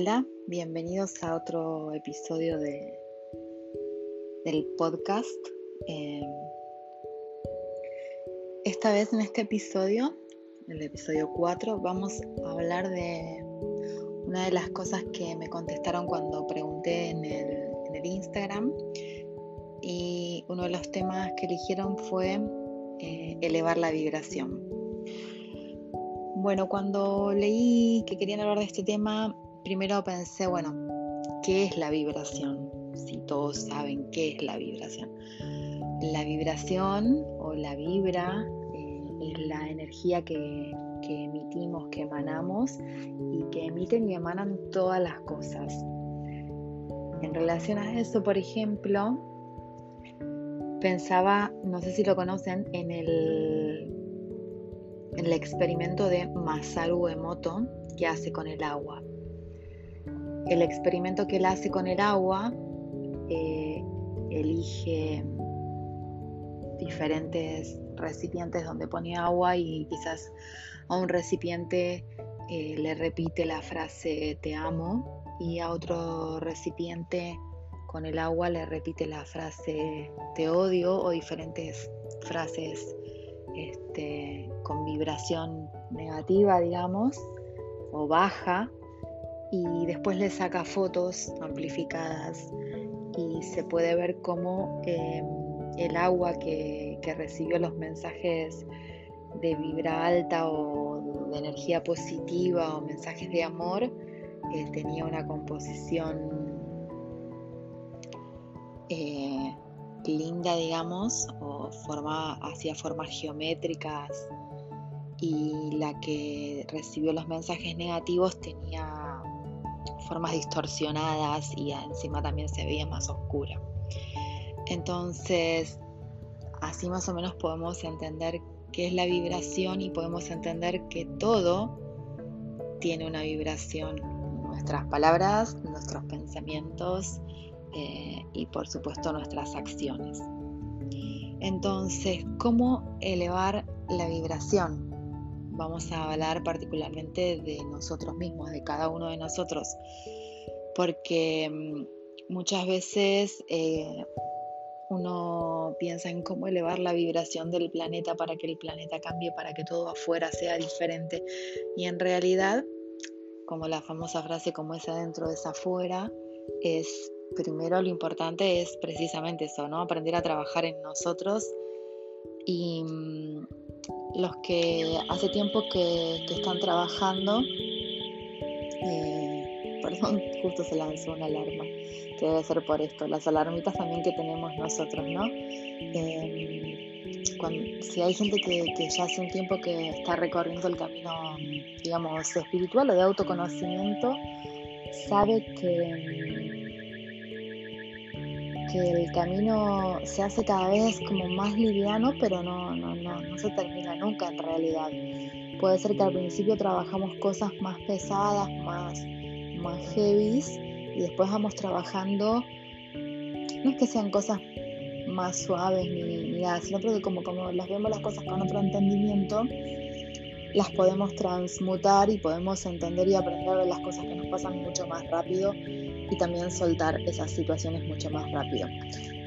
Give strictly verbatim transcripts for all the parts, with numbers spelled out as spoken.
Hola, bienvenidos a otro episodio de, del podcast. Eh, esta vez en este episodio, el episodio cuatro, vamos a hablar de una de las cosas que me contestaron cuando pregunté en el, en el Instagram, y uno de los temas que eligieron fue eh, elevar la vibración. Bueno, cuando leí que querían hablar de este tema, primero pensé, bueno, ¿qué es la vibración? Si todos saben qué es la vibración. La vibración o la vibra eh, es la energía que, que emitimos, que emanamos y que emiten y emanan todas las cosas. En relación a eso, por ejemplo, pensaba, no sé si lo conocen, en el, en el experimento de Masaru Emoto que hace con el agua. El experimento que él hace con el agua, eh, elige diferentes recipientes donde pone agua y quizás a un recipiente eh, le repite la frase "te amo", y a otro recipiente con el agua le repite la frase "te odio" o diferentes frases este, con vibración negativa, digamos, o baja. Y después le saca fotos amplificadas y se puede ver cómo eh, el agua que, que recibió los mensajes de vibra alta o de energía positiva o mensajes de amor eh, tenía una composición eh, linda, digamos, o forma, hacía formas geométricas, y la que recibió los mensajes negativos tenía formas distorsionadas y encima también se veía más oscura. Entonces, así más o menos podemos entender qué es la vibración, y podemos entender que todo tiene una vibración: nuestras palabras, nuestros pensamientos eh, y por supuesto nuestras acciones. Entonces, ¿cómo elevar la vibración? Vamos a hablar particularmente de nosotros mismos, de cada uno de nosotros, porque muchas veces eh, uno piensa en cómo elevar la vibración del planeta para que el planeta cambie, para que todo afuera sea diferente, y en realidad, como la famosa frase "como es adentro es afuera", es primero, lo importante es precisamente eso, ¿no? Aprender a trabajar en nosotros. Y los que hace tiempo que, que están trabajando, eh, perdón, justo se lanzó una alarma, que debe ser por esto, las alarmitas también que tenemos nosotros, ¿no? Eh, cuando, si hay gente que, que ya hace un tiempo que está recorriendo el camino, digamos, espiritual o de autoconocimiento, sabe que... que el camino se hace cada vez como más liviano, pero no, no, no, no se termina nunca en realidad. Puede ser que al principio trabajamos cosas más pesadas, más, más heavies, y después vamos trabajando, no es que sean cosas más suaves ni nada, sino que como, como las vemos las cosas con otro entendimiento, las podemos transmutar y podemos entender y aprender de las cosas que nos pasan mucho más rápido, y también soltar esas situaciones mucho más rápido.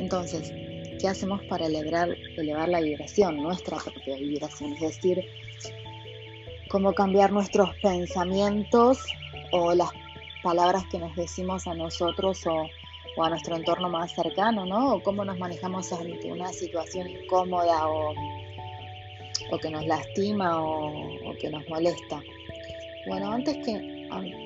Entonces, ¿qué hacemos para elevar, elevar la vibración? Nuestra propia vibración, es decir, cómo cambiar nuestros pensamientos o las palabras que nos decimos a nosotros o, o a nuestro entorno más cercano, ¿no? O cómo nos manejamos ante una situación incómoda o, o que nos lastima o, o que nos molesta. Bueno, antes que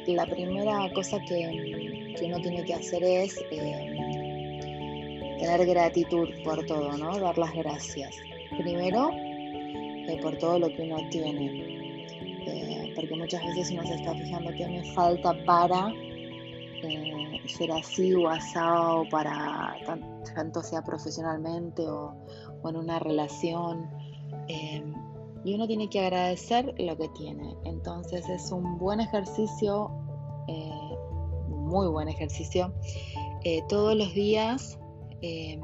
la primera cosa que, que uno tiene que hacer es eh, tener gratitud por todo, ¿no? Dar las gracias. Primero, eh, por todo lo que uno tiene. Eh, porque muchas veces uno se está fijando qué me falta para eh, ser así o asado, para tan, tanto sea profesionalmente o, o en una relación. Eh, Y uno tiene que agradecer lo que tiene. Entonces es un buen ejercicio, eh, muy buen ejercicio, eh, todos los días eh,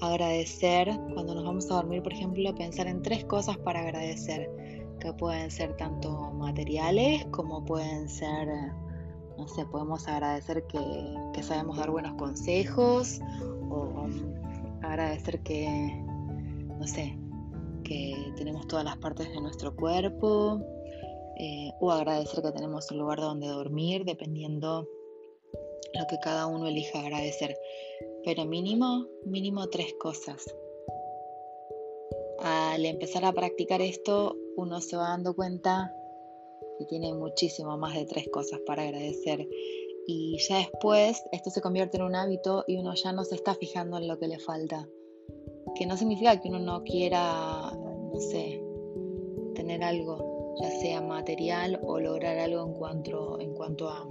agradecer. Cuando nos vamos a dormir, por ejemplo, pensar en tres cosas para agradecer, que pueden ser tanto materiales como pueden ser no sé, podemos agradecer que, que sabemos dar buenos consejos, o agradecer que, no sé, que tenemos todas las partes de nuestro cuerpo, eh, o agradecer que tenemos un lugar donde dormir, dependiendo lo que cada uno elija agradecer. Pero mínimo, mínimo tres cosas. Al empezar a practicar esto, uno se va dando cuenta que tiene muchísimo más de tres cosas para agradecer. Y ya después, esto se convierte en un hábito y uno ya no se está fijando en lo que le falta. Que no significa que uno no quiera, no sé, tener algo, ya sea material o lograr algo en cuanto, en cuanto a,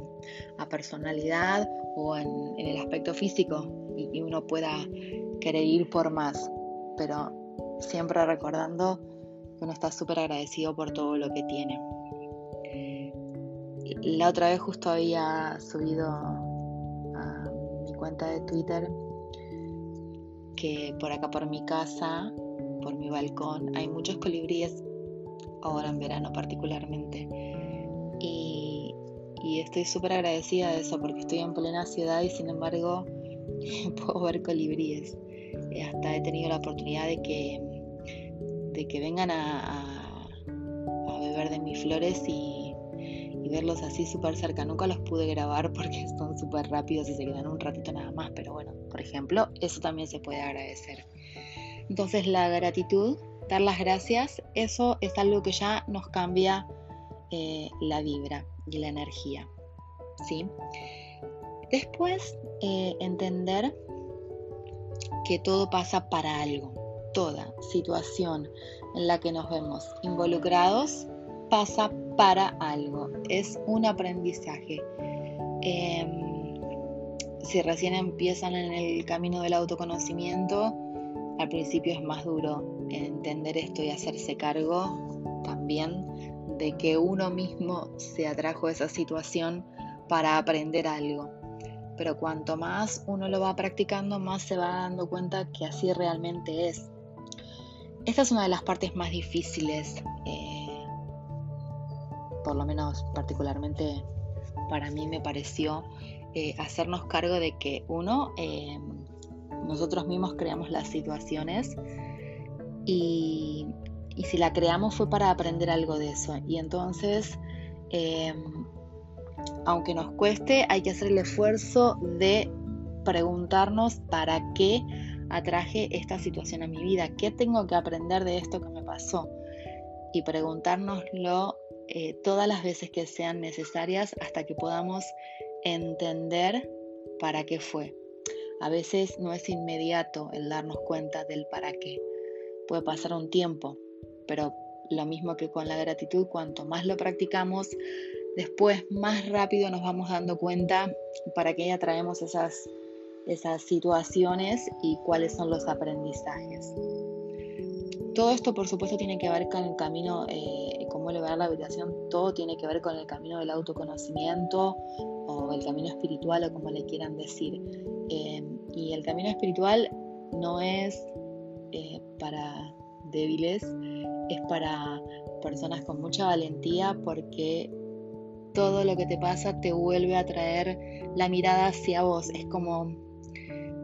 a personalidad o en, en el aspecto físico, y, y uno pueda querer ir por más. Pero siempre recordando que uno está súper agradecido por todo lo que tiene. La otra vez justo había subido a mi cuenta de Twitter que por acá, por mi casa, por mi balcón, hay muchos colibríes, ahora en verano particularmente. Y, y estoy súper agradecida de eso, porque estoy en plena ciudad y sin embargo puedo ver colibríes. Hasta he tenido la oportunidad de que, de que vengan a, a, a beber de mis flores y, y verlos así súper cerca. Nunca los pude grabar porque son súper rápidos y se quedan un ratito nada más, pero bueno, por ejemplo, eso también se puede agradecer. Entonces, la gratitud, dar las gracias, eso es algo que ya nos cambia eh, la vibra y la energía, ¿sí? Después, eh, entender que todo pasa para algo. Toda situación en la que nos vemos involucrados pasa para algo. Es un aprendizaje. Eh, si recién empiezan en el camino del autoconocimiento, al principio es más duro entender esto y hacerse cargo también de que uno mismo se atrajo a esa situación para aprender algo. Pero cuanto más uno lo va practicando, más se va dando cuenta que así realmente es. Esta es una de las partes más difíciles, eh, por lo menos particularmente para mí me pareció, eh, hacernos cargo de que uno, eh, nosotros mismos creamos las situaciones y, y si la creamos fue para aprender algo de eso. Y entonces, eh, aunque nos cueste, hay que hacer el esfuerzo de preguntarnos para qué atraje esta situación a mi vida, qué tengo que aprender de esto que me pasó, y preguntárnoslo eh, todas las veces que sean necesarias hasta que podamos entender para qué fue. A veces no es inmediato el darnos cuenta del para qué, puede pasar un tiempo, pero lo mismo que con la gratitud, cuanto más lo practicamos, después más rápido nos vamos dando cuenta para qué atraemos esas, esas situaciones y cuáles son los aprendizajes. Todo esto, por supuesto, tiene que ver con el camino, eh, cómo elevar la vibración, todo tiene que ver con el camino del autoconocimiento o el camino espiritual, o como le quieran decir. Eh, y el camino espiritual no es eh, para débiles, es para personas con mucha valentía, porque todo lo que te pasa te vuelve a traer la mirada hacia vos. Es como,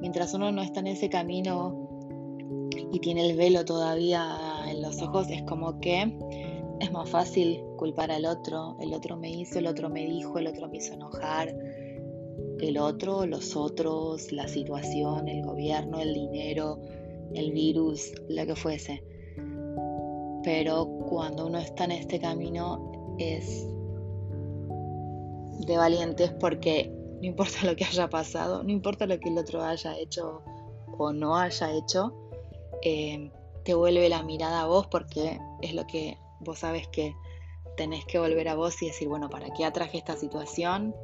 mientras uno no está en ese camino y tiene el velo todavía en los ojos, es como que es más fácil culpar al otro. El otro me hizo, el otro me dijo, el otro me hizo enojar. El otro, los otros, la situación, el gobierno, el dinero, el virus, lo que fuese. Pero cuando uno está en este camino es de valientes, porque no importa lo que haya pasado, no importa lo que el otro haya hecho o no haya hecho, eh, te vuelve la mirada a vos, porque es lo que vos sabes que tenés que volver a vos y decir, bueno, ¿para qué atraje esta situación?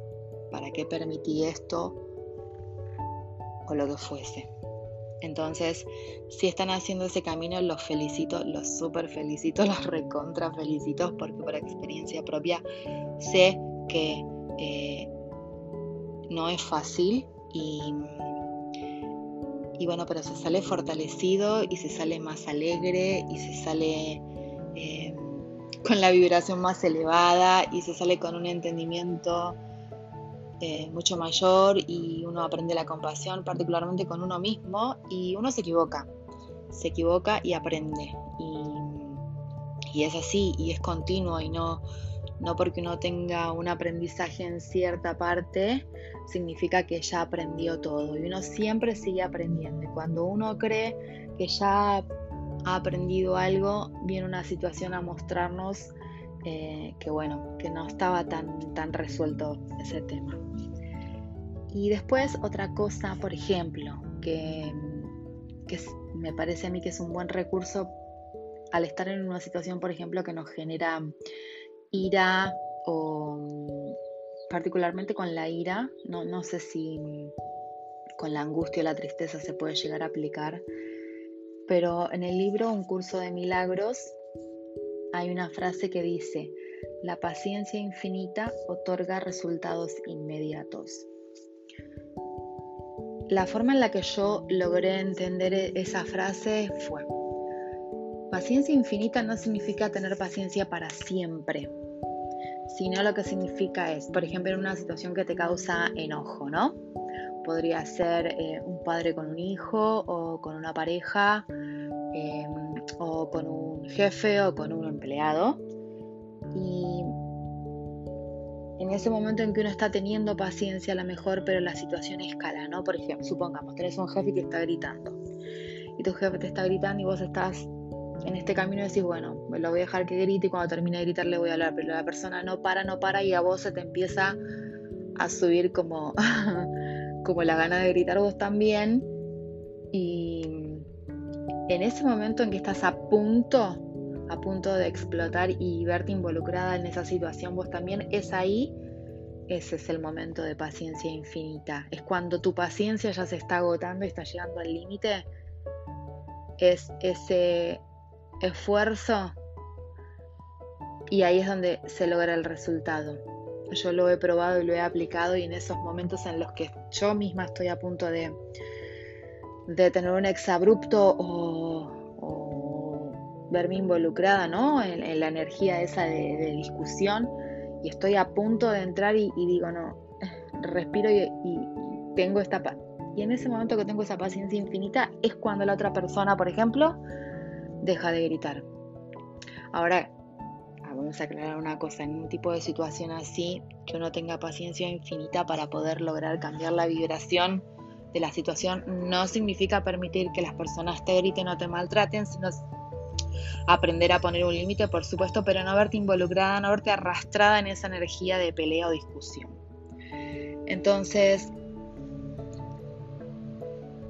¿Para qué permití esto? O lo que fuese. Entonces, si están haciendo ese camino, los felicito, los súper felicito, los recontra felicito, porque por experiencia propia sé que Eh, no es fácil y, y bueno, pero se sale fortalecido y se sale más alegre y se sale eh, con la vibración más elevada y se sale con un entendimiento eh, mucho mayor y uno aprende la compasión particularmente con uno mismo, y uno se equivoca, se equivoca y aprende, y, y es así, y es continuo, y no, no porque uno tenga un aprendizaje en cierta parte significa que ya aprendió todo, y uno siempre sigue aprendiendo. Cuando uno cree que ya ha aprendido algo, viene una situación a mostrarnos eh, que bueno, que no estaba tan, tan resuelto ese tema. Y después otra cosa, por ejemplo, que, que me parece a mí que es un buen recurso al estar en una situación, por ejemplo, que nos genera ira, o particularmente con la ira, no, no sé si con la angustia o la tristeza se puede llegar a aplicar, pero en el libro Un Curso de Milagros hay una frase que dice: la paciencia infinita otorga resultados inmediatos. La forma en la que yo logré entender esa frase fue: paciencia infinita no significa tener paciencia para siempre, sino lo que significa es, por ejemplo, en una situación que te causa enojo, ¿no? Podría ser eh, un padre con un hijo, o con una pareja, eh, o con un jefe, o con un empleado. Y en ese momento en que uno está teniendo paciencia, a lo mejor, pero la situación escala, ¿no? Por ejemplo, supongamos, tenés un jefe que está gritando, y tu jefe te está gritando, y vos estás en este camino y decís, bueno, lo voy a dejar que grite, y cuando termine de gritar le voy a hablar, pero la persona no para, no para, y a vos se te empieza a subir como... como la gana de gritar vos también, y en ese momento en que estás a punto a punto de explotar y verte involucrada en esa situación vos también, es ahí, ese es el momento de paciencia infinita. Es cuando tu paciencia ya se está agotando y está llegando al límite, es ese esfuerzo, y ahí es donde se logra el resultado. Yo lo he probado y lo he aplicado, y en esos momentos en los que yo misma estoy a punto de, de tener un exabrupto, o, o verme involucrada, ¿no?, en, en la energía esa de, de discusión, y estoy a punto de entrar y, y digo, no, respiro y, y tengo esta paz. Y en ese momento que tengo esa paciencia infinita es cuando la otra persona, por ejemplo, deja de gritar. Ahora, vamos a aclarar una cosa: en un tipo de situación así, que uno tenga paciencia infinita para poder lograr cambiar la vibración de la situación, no significa permitir que las personas te griten o te maltraten, sino aprender a poner un límite, por supuesto, pero no verte involucrada, no verte arrastrada en esa energía de pelea o discusión. Entonces,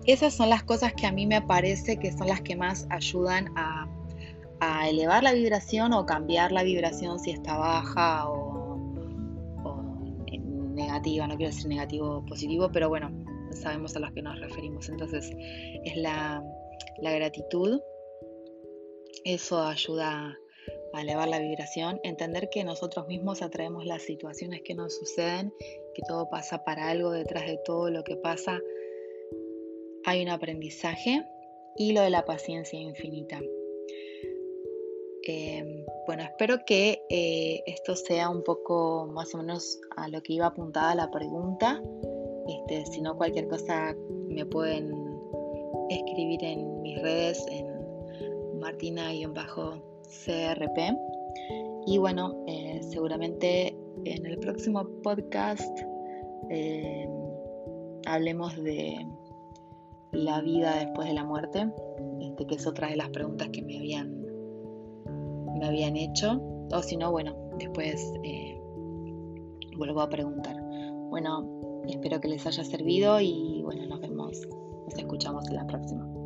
esas son las cosas que a mí me parece que son las que más ayudan a a elevar la vibración, o cambiar la vibración si está baja o, o negativa. No quiero decir negativo o positivo, pero bueno, sabemos a las que nos referimos. Entonces es la, la gratitud. Eso ayuda a elevar la vibración, entender que nosotros mismos atraemos las situaciones que nos suceden, que todo pasa para algo, detrás de todo lo que pasa hay un aprendizaje, y lo de la paciencia infinita. Eh, bueno, espero que eh, esto sea un poco más o menos a lo que iba apuntada la pregunta. Este, si no, cualquier cosa me pueden escribir en mis redes, en martina guión bajo C R P. Y bueno, eh, seguramente en el próximo podcast eh, hablemos de la vida después de la muerte, este, que es otra de las preguntas que me habían me habían hecho, o si no, bueno, después eh, vuelvo a preguntar. Bueno, espero que les haya servido, y bueno, nos vemos, nos escuchamos en la próxima.